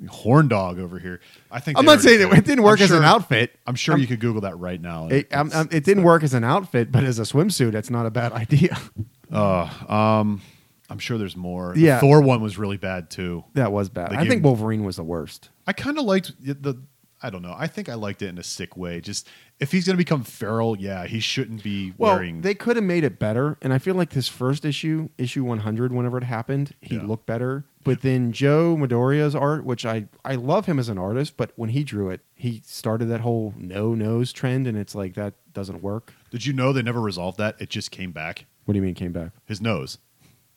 horn dog over here. I think I'm not saying that it didn't work I'm as sure, an outfit. I'm sure I'm, you could Google that right now. It, I'm, I'm, it didn't work as an outfit, but as a swimsuit, that's not a bad idea. Uh, um, I'm sure there's more. Yeah. The Thor one was really bad too. That was bad. They I gave, think Wolverine was the worst. I kind of liked the. I don't know. I think I liked it in a sick way. Just if he's going to become feral, yeah, he shouldn't be well, wearing... They could have made it better. And I feel like this first issue, issue one hundred, whenever it happened, he yeah. looked better. But then Joe Midoriya's art, which I, I love him as an artist, but when he drew it, he started that whole no nose trend. And it's like, that doesn't work. Did you know they never resolved that? It just came back. What do you mean came back? His nose.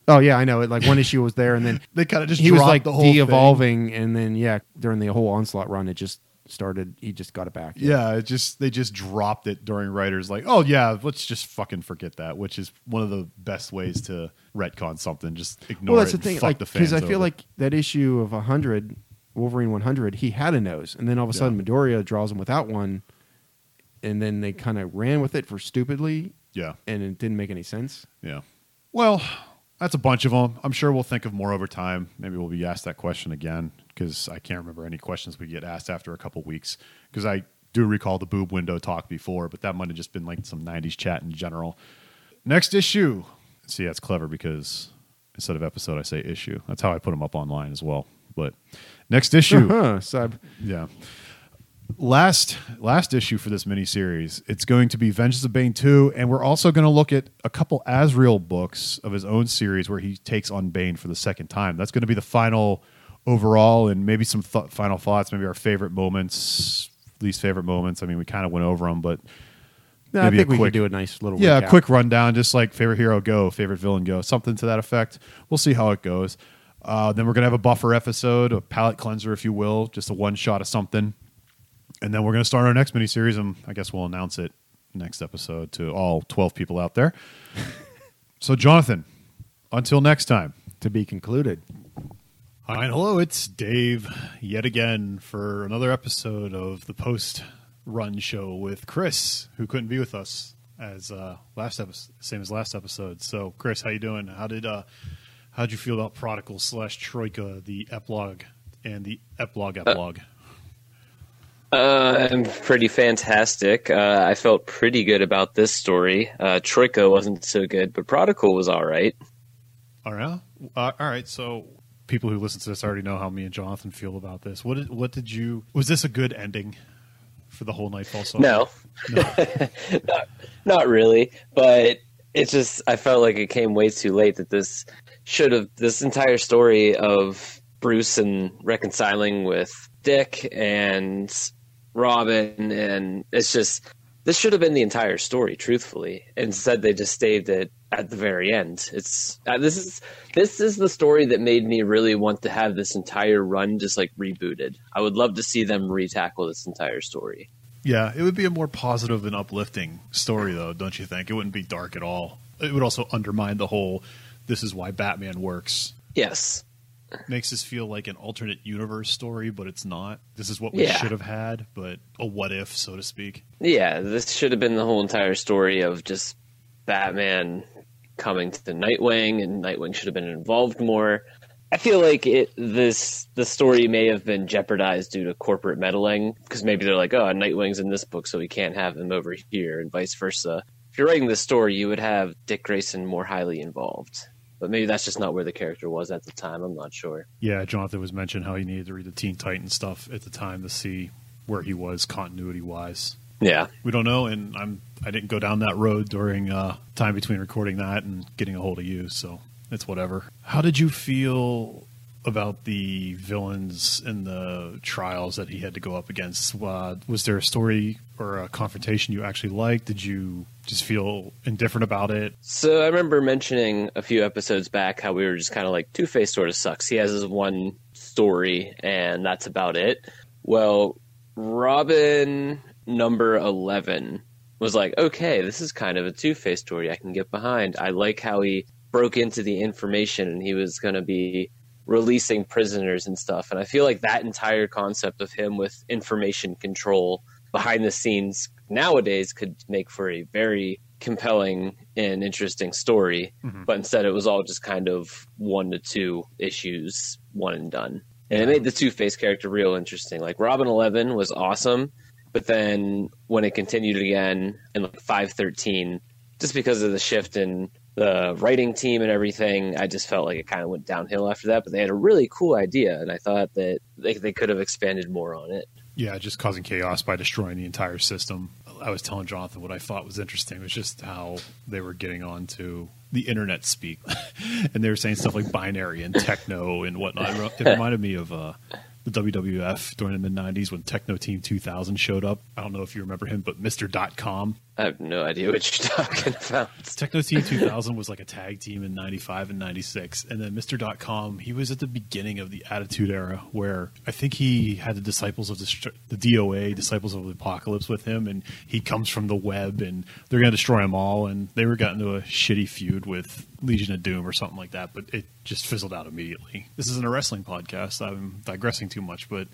Oh, yeah, I know. It, like, one issue was there. And then they kind of just he was like the whole de-evolving. Thing. And then, yeah, during the whole Onslaught run, it just... started he just got it back yeah. yeah it just they just dropped it during writers like oh yeah let's just fucking forget that, which is one of the best ways to retcon something. Just ignore well, that's it the thing. Fuck like, the fans because I over. Feel like that issue of one hundred Wolverine one hundred he had a nose and then all of a sudden yeah. Midoriya draws him without one and then they kind of ran with it for stupidly yeah and it didn't make any sense. Yeah, well that's a bunch of them. I'm sure we'll think of more over time. Maybe we'll be asked that question again because I can't remember any questions we get asked after a couple weeks because I do recall the boob window talk before, but that might have just been like some nineties chat in general. Next issue. See, that's clever because instead of episode, I say issue. That's how I put them up online as well. But next issue. Uh-huh, sub. Yeah. Last last issue for this miniseries, it's going to be Vengeance of Bane two, and we're also going to look at a couple Azrael books of his own series where he takes on Bane for the second time. That's going to be the final overall and maybe some th- final thoughts, maybe our favorite moments, least favorite moments. I mean, we kind of went over them, but no, maybe I think a we quick, could do a nice little Yeah, recap. A quick rundown, just like favorite hero go, favorite villain go, something to that effect. We'll see how it goes. Uh, then we're going to have a buffer episode, a palate cleanser, if you will, just a one-shot of something. And then we're going to start our next miniseries, and I guess we'll announce it next episode to all twelve people out there. So, Jonathan, until next time. To be concluded. Hi and hello, it's Dave yet again for another episode of the post-run show with Chris, who couldn't be with us as uh, last episode, same as last episode. So, Chris, how you doing? How did uh, how'd you feel about Prodigal slash Troika, the epilogue, and the epilogue epilogue? Uh- Uh, I'm pretty fantastic. Uh, I felt pretty good about this story. Uh, Troika wasn't so good, but Prodigal was all right. All right. Uh, all right. So people who listen to this already know how me and Jonathan feel about this. What did, what did you, was this a good ending for the whole Nightfall song? No, no. not, not really. But it's just I felt like it came way too late. That this should have this entire story of Bruce and reconciling with Dick and Robin, and it's just this should have been the entire story, truthfully. Instead, they just saved it at the very end. It's uh, this is this is the story that made me really want to have this entire run just like rebooted. I would love to see them re-tackle this entire story. Yeah, it would be a more positive and uplifting story, though, don't you think? It wouldn't be dark at all. It would also undermine the whole. This is why Batman works. Yes. Makes us feel like an alternate universe story, but it's not. This is what we yeah. should have had, but a what if, so to speak. Yeah, this should have been the whole entire story of just Batman coming to the Nightwing, and Nightwing should have been involved more. I feel like it, this the story may have been jeopardized due to corporate meddling, because maybe they're like, oh, Nightwing's in this book, so we can't have him over here, and vice versa. If you're writing this story, you would have Dick Grayson more highly involved. But maybe that's just not where the character was at the time. I'm not sure. Yeah, Jonathan was mentioned how he needed to read the Teen Titans stuff at the time to see where he was continuity-wise. Yeah. We don't know, and I'm, I didn't go down that road during uh, time between recording that and getting a hold of you, so it's whatever. How did you feel about the villains and the trials that he had to go up against? Uh, was there a story or a confrontation you actually liked? Did you just feel indifferent about it? So I remember mentioning a few episodes back how we were just kind of like, Two-Face sort of sucks. He has his one story and that's about it. Well, Robin number eleven was like, okay, this is kind of a Two-Face story I can get behind. I like how he broke into the information and he was going to be releasing prisoners and stuff. And I feel like that entire concept of him with information control behind the scenes nowadays could make for a very compelling and interesting story. Mm-hmm. But instead it was all just kind of one to two issues, one and done. And yeah. It made the Two-Face character real interesting. Like Robin eleven was awesome, but then when it continued again in like five thirteen, just because of the shift in the writing team and everything, I just felt like it kind of went downhill after that. But they had a really cool idea, and I thought that they, they could have expanded more on it. Yeah, just causing chaos by destroying the entire system. I was telling Jonathan what I thought was interesting was just how they were getting on to the internet speak. And they were saying stuff like binary and techno and whatnot. It reminded me of uh, the W W F during the mid nineties when Techno Team two thousand showed up. I don't know if you remember him, but Mister dot com. I have no idea what you're talking about. Techno Team two thousand was like a tag team in ninety-five and ninety-six. And then Mister dot com, he was at the beginning of the Attitude Era where I think he had the Disciples of the, the D O A, Disciples of the Apocalypse with him. And he comes from the web and they're going to destroy them all. And they were gotten into a shitty feud with Legion of Doom or something like that. But it just fizzled out immediately. This isn't a wrestling podcast. I'm digressing too much, but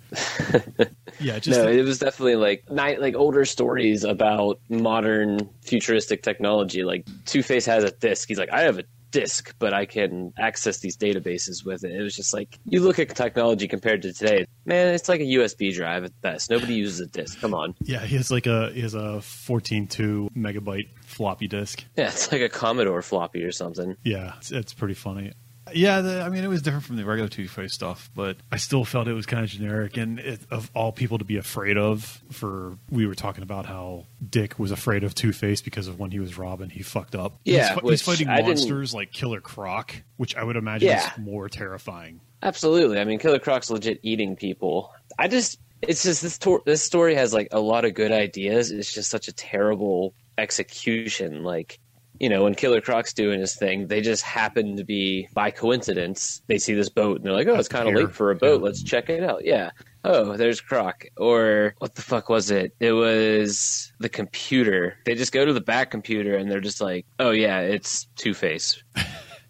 yeah. Just no, the, it was definitely like, night, like older stories about modern futuristic technology. Like Two-Face has a disc, he's like, I have a disc, but I can access these databases with it. It was just like, you look at technology compared to today, man, it's like a U S B drive at best. Nobody uses a disc, come on. Yeah, he has like a he has a fourteen point two megabyte floppy disk. Yeah, it's like a Commodore floppy or something. Yeah, it's, it's pretty funny. Yeah, the, I mean, it was different from the regular Two-Face stuff, but I still felt it was kind of generic, and it, of all people to be afraid of, for we were talking about how Dick was afraid of Two-Face because of when he was Robin, he fucked up. Yeah, he's, he's fighting I monsters like Killer Croc, which I would imagine yeah. is more terrifying. Absolutely. I mean, Killer Croc's legit eating people. I just, it's just this to- this story has like a lot of good ideas. It's just such a terrible execution. Like, you know, when Killer Croc's doing his thing, they just happen to be, by coincidence, they see this boat, and they're like, oh, it's kind of late for a boat. Let's check it out. Yeah. Oh, there's Croc. Or what the fuck was it? It was the computer. They just go to the back computer, and they're just like, oh, yeah, it's Two-Face.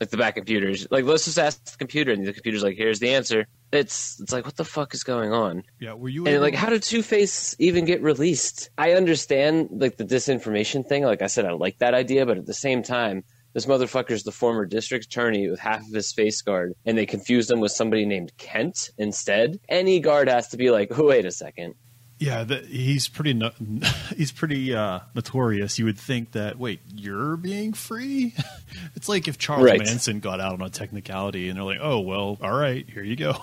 Like, the back computer's like, let's just ask the computer, and the computer's like, here's the answer. It's it's like, what the fuck is going on? Yeah, were you and like, how did Two-Face even get released? I understand like the disinformation thing. Like I said, I like that idea, but at the same time, this motherfucker's the former district attorney with half of his face guard, and they confused him with somebody named Kent instead. Any guard has to be like, oh, wait a second. Yeah, the, he's pretty no, he's pretty uh, notorious. You would think that, wait, you're being free? It's like if Charles right. Manson got out on a technicality and they're like, oh, well, all right, here you go.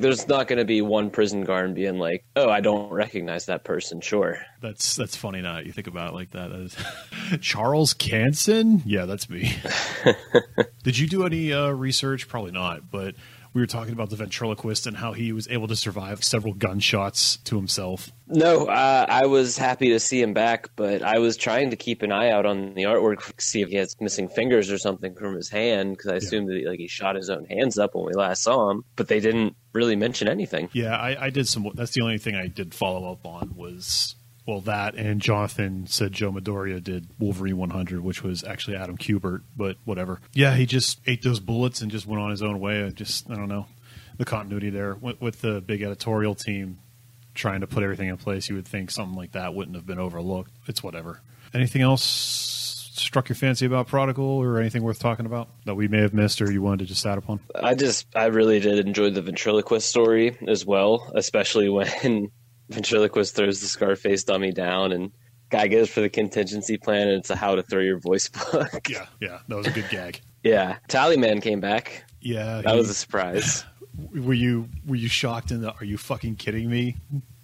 There's not going to be one prison guard being like, oh, I don't recognize that person. Sure. That's that's funny now that you think about it like that. that is... Charles Canson? Yeah, that's me. Did you do any uh, research? Probably not. But we were talking about the ventriloquist and how he was able to survive several gunshots to himself. No, uh, I was happy to see him back, but I was trying to keep an eye out on the artwork to see if he had missing fingers or something from his hand, because I yeah. assumed that he, like, he shot his own hands up when we last saw him, but they didn't really mention anything. Yeah, I, I did some. That's the only thing I did follow up on was, well, that and Jonathan said Joe Midoriya did Wolverine one hundred, which was actually Adam Kubert, but whatever. Yeah, he just ate those bullets and just went on his own way. I just, I don't know, the continuity there with, with the big editorial team trying to put everything in place. You would think something like that wouldn't have been overlooked. It's whatever. Anything else struck your fancy about Prodigal or anything worth talking about that we may have missed or you wanted to just add upon? I just, I really did enjoy the ventriloquist story as well, especially when ventriloquist throws the Scarface dummy down and guy goes for the contingency plan, and it's a how to throw your voice book. Yeah, yeah, that was a good gag. Yeah, Tally Man came back. Yeah, that he, was a surprise. Were you were you shocked in the "Are you fucking kidding me"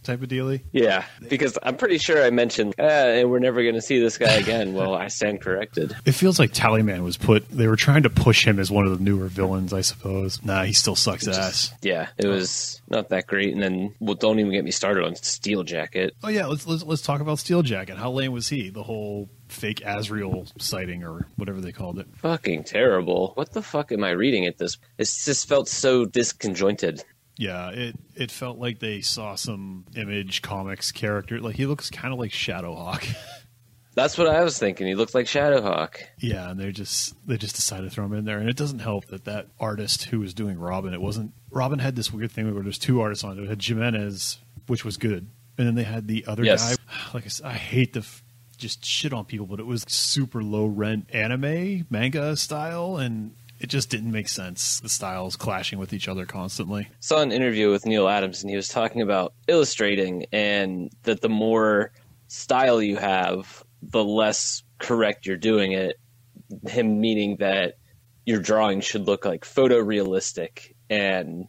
type of dealie? Yeah, because I'm pretty sure I mentioned, and eh, we're never going to see this guy again. Well, I stand corrected. It feels like Tally Man was put. They were trying to push him as one of the newer villains, I suppose. Nah, he still sucks just, ass. Yeah, it was not that great. And then, well, don't even get me started on Steel Jacket. Oh yeah, let's let's, let's talk about Steel Jacket. How lame was he? The whole fake Azrael sighting or whatever they called it. Fucking terrible. What the fuck am I reading at this? It just felt so disconjointed. Yeah, it, it felt like they saw some Image Comics character. Like, he looks kind of like Shadowhawk. That's what I was thinking. He looked like Shadowhawk. Yeah, and they just they just decided to throw him in there. And it doesn't help that that artist who was doing Robin, it wasn't... Robin had this weird thing where there's two artists on it. It had Jimenez, which was good. And then they had the other yes. guy. Like I said, I hate the... F- just shit on people, but it was super low-rent anime, manga style, and... it just didn't make sense. The styles clashing with each other constantly. I saw an interview with Neil Adams, and he was talking about illustrating and that the more style you have, the less correct you're doing it. Him meaning that your drawing should look like photorealistic. And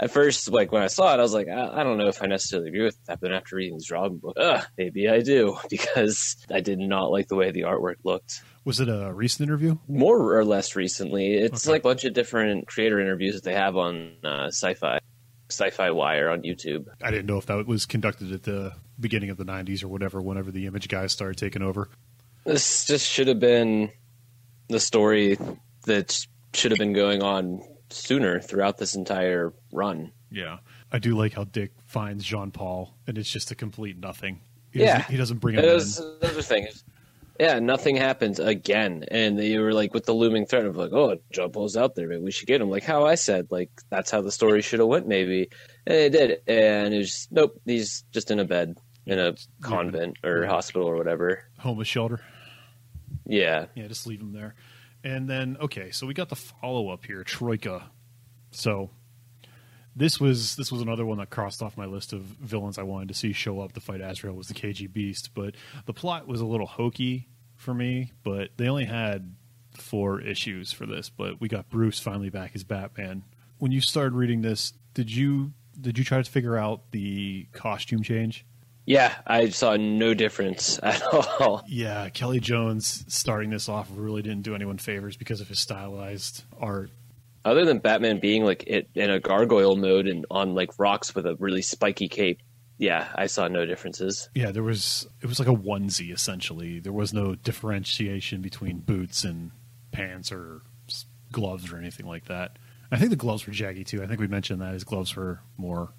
at first, like when I saw it, I was like, I, I don't know if I necessarily agree with that. But then after reading this Robin book, ugh, maybe I do, because I did not like the way the artwork looked. Was it a recent interview? More or less recently. It's okay. Like a bunch of different creator interviews that they have on uh, Sci-Fi, Sci-Fi Wire on YouTube. I didn't know if that was conducted at the beginning of the nineties or whatever, whenever the Image guys started taking over. This just should have been the story that should have been going on sooner throughout this entire run. Yeah. I do like how Dick finds Jean-Paul, and it's just a complete nothing. He yeah. Doesn't, he doesn't bring him in. It was another thing. Yeah, nothing happens again. And they were like, with the looming threat of like, oh, Jean-Paul's out there, maybe we should get him. Like how I said, like that's how the story should have went maybe. And it did. And it was just, nope, he's just in a bed in a convent or hospital or whatever. Homeless shelter. Yeah. Yeah, just leave him there. And then, okay, so we got the follow-up here, Troika. So this was this was another one that crossed off my list of villains I wanted to see show up to fight Azrael was the K G Beast. But the plot was a little hokey for me, but they only had four issues for this. But we got Bruce finally back as Batman. When you started reading this, did you did you try to figure out the costume change? Yeah, I saw no difference at all. Yeah, Kelly Jones starting this off really didn't do anyone favors because of his stylized art. Other than Batman being like it in a gargoyle mode and on like rocks with a really spiky cape, yeah, I saw no differences. Yeah, there was it was like a onesie essentially. There was no differentiation between boots and pants or gloves or anything like that. I think the gloves were jaggy too. I think we mentioned that his gloves were more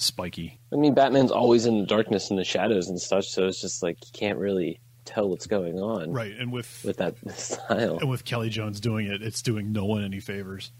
spiky. I mean, Batman's always in the darkness and the shadows and such, so it's just like you can't really tell what's going on, right? And with with that style and with Kelly Jones doing it, it's doing no one any favors.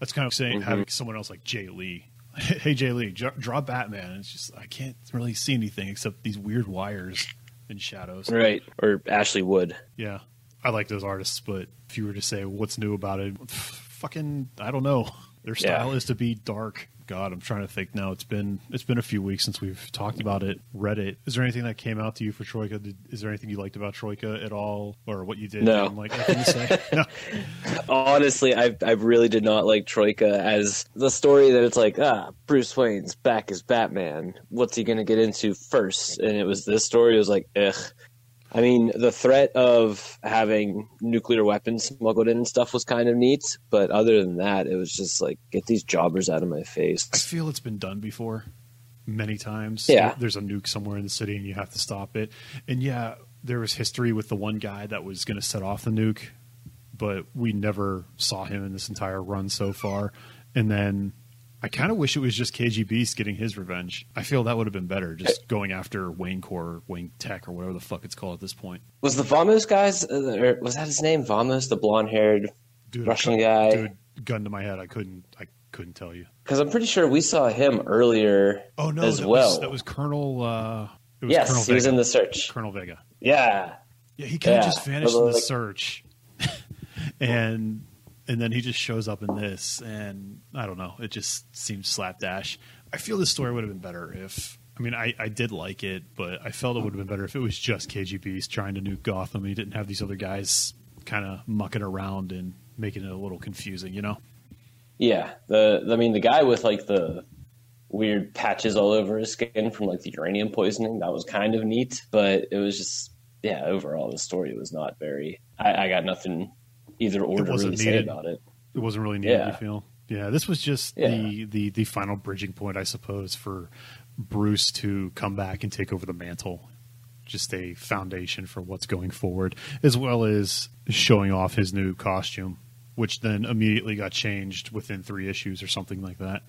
That's kind of saying mm-hmm. having someone else like Jay Lee hey Jay Lee draw Batman, it's just I can't really see anything except these weird wires and shadows, right? Or Ashley Wood. Yeah, I like those artists, but if you were to say what's new about it, fucking I don't know. Their style yeah. is to be dark God, I'm trying to think now. It's been it's been a few weeks since we've talked about it, read it. Is there anything that came out to you for Troika? Did, is there anything you liked about Troika at all, or what you did? No. And, like, you say? No. Honestly, I I really did not like Troika as the story that it's like, ah, Bruce Wayne's back as Batman. What's he going to get into first? And it was this story. It was like, ugh. I mean, the threat of having nuclear weapons smuggled in and stuff was kind of neat, but other than that, it was just like, get these jobbers out of my face. I feel it's been done before many times. Yeah. There's a nuke somewhere in the city and you have to stop it. And yeah, there was history with the one guy that was going to set off the nuke, but we never saw him in this entire run so far. And then I kind of wish it was just K G Beast getting his revenge. I feel that would have been better, just going after Wayne Corps, Wayne Tech, or whatever the fuck it's called at this point. Was the Vamos guys, or was that his name? Vamos, the blonde-haired dude, Russian guy. Dude, gun to my head, I couldn't, I couldn't tell you. Because I'm pretty sure we saw him earlier. Oh no, as that well. Was, that was Colonel. Uh, it was yes, Colonel he Vega. Was in the search. Colonel Vega. Yeah. Yeah, he kind of yeah. just vanished in the like... search, and. And then he just shows up in this, and I don't know. It just seems slapdash. I feel this story would have been better if – I mean, I, I did like it, but I felt it would have been better if it was just K G Beast trying to nuke Gotham and he didn't have these other guys kind of mucking around and making it a little confusing, you know? Yeah. the I mean, the guy with, like, the weird patches all over his skin from, like, the uranium poisoning, that was kind of neat, but it was just – yeah, overall the story was not very I, – I got nothing – either order really say about it. It wasn't really needed, yeah. You feel? Yeah, this was just yeah. the, the, the final bridging point, I suppose, for Bruce to come back and take over the mantle. Just a foundation for what's going forward, as well as showing off his new costume, which then immediately got changed within three issues or something like that.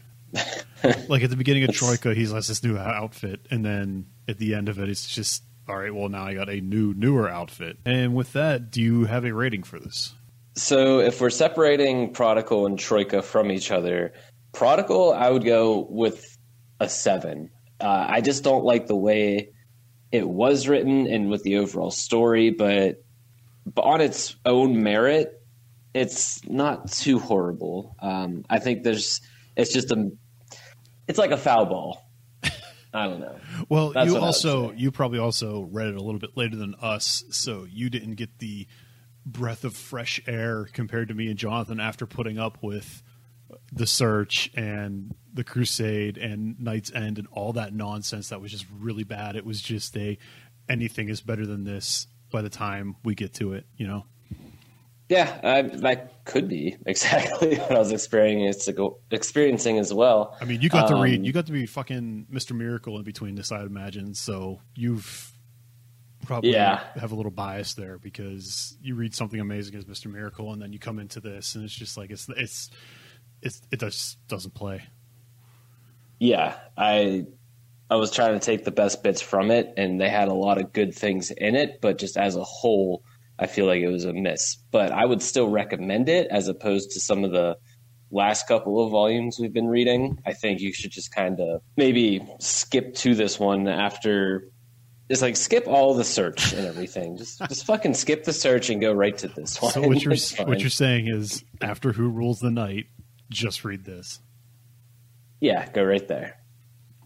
Like at the beginning of Troika, he's has this new outfit, and then at the end of it, it's just, all right, well, now I got a new, newer outfit. And with that, do you have a rating for this? So if we're separating Prodigal and Troika from each other, Prodigal, I would go with a seven. Uh, I just don't like the way it was written and with the overall story, but, but on its own merit, it's not too horrible. Um, I think there's, it's just a, it's like a foul ball. I don't know. Well, That's you also, you probably also read it a little bit later than us, so you didn't get the breath of fresh air compared to me and Jonathan after putting up with the Search and the Crusade and Night's End and all that nonsense that was just really bad. It was just a, anything is better than this by the time we get to it, you know? Yeah, I, that could be exactly what I was experiencing as well. I mean, you got um, to read, you got to be fucking Mister Miracle in between this, I'd imagine. So you've, probably yeah. have a little bias there because you read something amazing as Mister Miracle and then you come into this and it's just like it's it's, it's it just doesn't play. Yeah, I I was trying to take the best bits from it and they had a lot of good things in it, but just as a whole I feel like it was a miss. But I would still recommend it as opposed to some of the last couple of volumes we've been reading. I think you should just kind of maybe skip to this one after. It's like skip all the search and everything. Just just fucking skip the search and go right to this one. So what you're what you're saying is after Who Rules the Night, just read this. Yeah, go right there.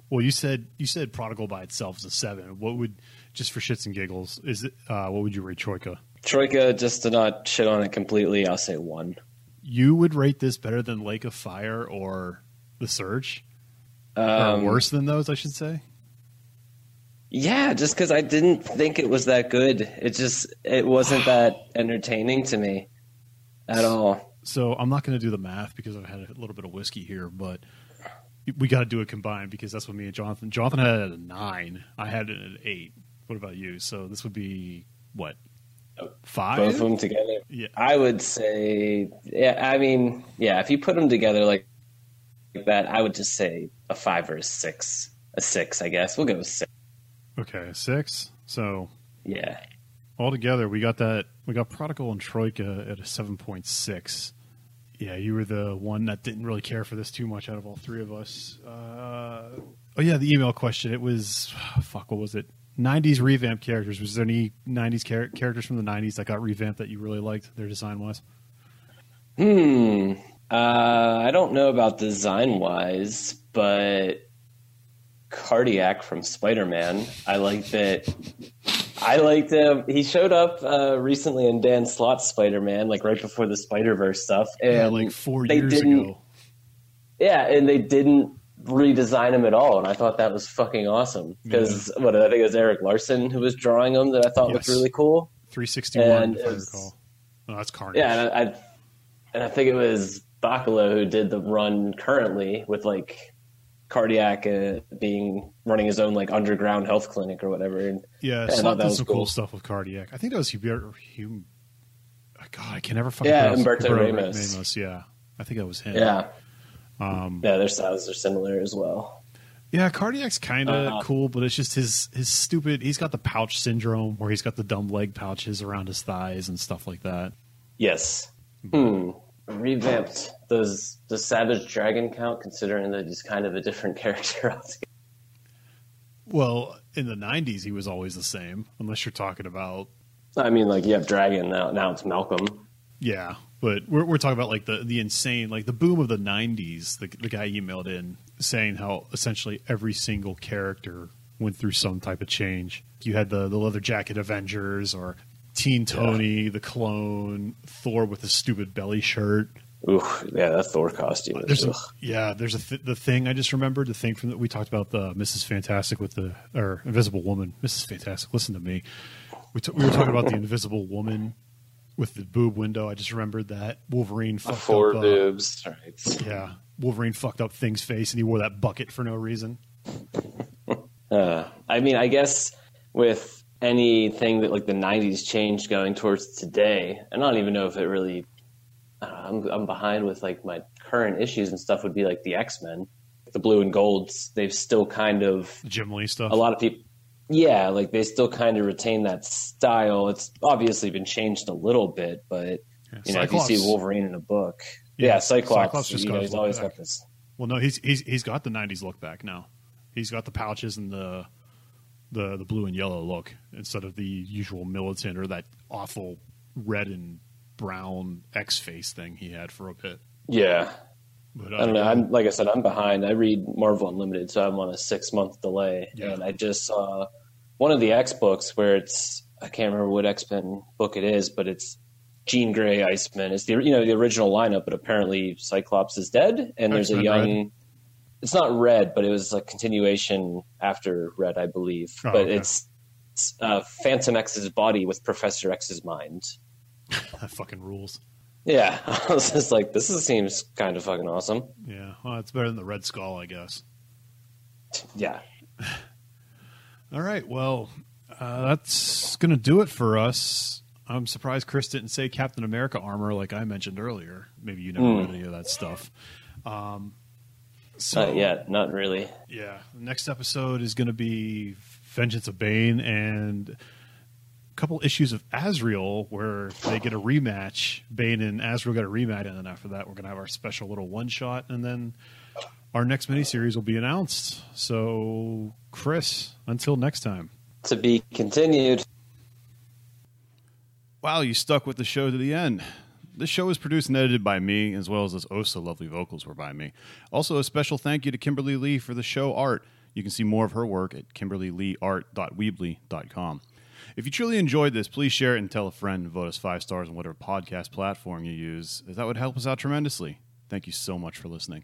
Well, you said you said Prodigal by itself is a seven. What would just for shits and giggles is it? Uh, what would you rate Troika? Troika, just to not shit on it completely, I'll say one. You would rate this better than Lake of Fire or The Surge, um, or worse than those, I should say. Yeah, just because I didn't think it was that good. It just it wasn't that entertaining to me at all. So I'm not going to do the math because I've had a little bit of whiskey here, but we got to do it combined because that's what me and Jonathan. Jonathan had it at a nine. I had it at an eight. What about you? So this would be what? Five? Both of them together. Yeah. I would say, yeah, I mean, yeah, if you put them together like that, I would just say a five or a six. A six, I guess. We'll go with six. Okay, six. So yeah, altogether we got that. We got Prodigal and Troika at a seven point six. Yeah, you were the one that didn't really care for this too much out of all three of us. Uh, oh yeah, the email question. It was fuck. What was it? Nineties revamp characters. Was there any nineties char- characters from the nineties that got revamped that you really liked their design wise? Hmm. Uh, I don't know about design-wise, but Cardiac from Spider-Man. I liked it. I liked him. He showed up uh, recently in Dan Slott's Spider-Man, like right before the Spider-Verse stuff. And yeah, like four they years didn't, ago. Yeah, and they didn't redesign him at all, and I thought that was fucking awesome. Because yeah. what I think it was Eric Larson who was drawing him that I thought yes. was really cool. three sixty-one, if I recall. No, that's Carnage. Yeah, and I, I, and I think it was Bacalo who did the run currently with like Cardiac uh, being running his own like underground health clinic or whatever. And, yeah, yeah Slot did some cool. cool stuff with Cardiac. I think that was Hubert. Hum- God, I can never fucking. Yeah, Humberto Ramos. Ramos. Yeah, I think that was him. Yeah. Um, yeah, their styles are similar as well. Yeah, Cardiac's kind of uh-huh. cool, but it's just his his stupid. He's got the pouch syndrome, where he's got the dumb leg pouches around his thighs and stuff like that. Yes. Hmm. Revamped. Does the Savage Dragon count, considering that he's kind of a different character altogether? Well, in the nineties, he was always the same, unless you're talking about. I mean, like you have Dragon now. Now it's Malcolm. Yeah. But we're we're talking about like the, the insane, like the boom of the nineties. The the guy emailed in saying how essentially every single character went through some type of change. You had the, the leather jacket Avengers, or Teen Tony, yeah. the clone, Thor with the stupid belly shirt. Ooh, yeah, that Thor costume. There's a, yeah, there's a th- the thing I just remembered. The thing from that we talked about, the Missus Fantastic with the or Invisible Woman. Missus Fantastic, listen to me. We t- we were talking about the Invisible Woman. With the boob window, I just remembered that Wolverine fucked up. Four boobs. Uh, right. Yeah. Wolverine fucked up Thing's face, and he wore that bucket for no reason. Uh, I mean, I guess with anything that like the nineties changed going towards today, and I don't even know if it really. Uh, I'm, I'm behind with like my current issues and stuff. Would be like the X-Men, the blue and golds. They've still kind of Jim Lee stuff. A lot of people. Yeah, like they still kind of retain that style. It's obviously been changed a little bit, but yeah, you know, Cyclops. If you see Wolverine in a book, yeah, yeah Cyclops, Cyclops just you know, he's always back. Got this. Well, no, he's he's he's got the nineties look back now. He's got the pouches and the the the blue and yellow look instead of the usual militant or that awful red and brown X-Face thing he had for a bit. Yeah. But I don't know. I'm, like I said, I'm behind. I read Marvel Unlimited, so I'm on a six-month delay. Yeah. And I just saw one of the X books where it's – I can't remember what X-Men book it is, but it's Jean Grey, Iceman. It's the you know the original lineup, but apparently Cyclops is dead, and there's X-Men a young Red. – it's not Red, but it was a continuation after Red, I believe. Oh, but okay. it's, it's uh, Phantom X's body with Professor X's mind. That fucking rules. Yeah, I was just like, this is, seems kind of fucking awesome. Yeah, well, it's better than the Red Skull, I guess. Yeah. All right, well, uh, that's going to do it for us. I'm surprised Chris didn't say Captain America armor like I mentioned earlier. Maybe you never mm. read any of that stuff. Um, so, not yet, not really. Yeah, next episode is going to be Vengeance of Bane and couple issues of Azrael where they get a rematch. Bane and Azrael got a rematch, and then after that we're going to have our special little one shot, and then our next miniseries will be announced. So, Chris, until next time. To be continued. Wow, you stuck with the show to the end. This show is produced and edited by me, as well as those oh so lovely vocals were by me. Also, a special thank you to Kimberly Lee for the show art. You can see more of her work at kimberly lee art dot weebly dot com. If you truly enjoyed this, please share it and tell a friend and vote us five stars on whatever podcast platform you use, as that would help us out tremendously. Thank you so much for listening.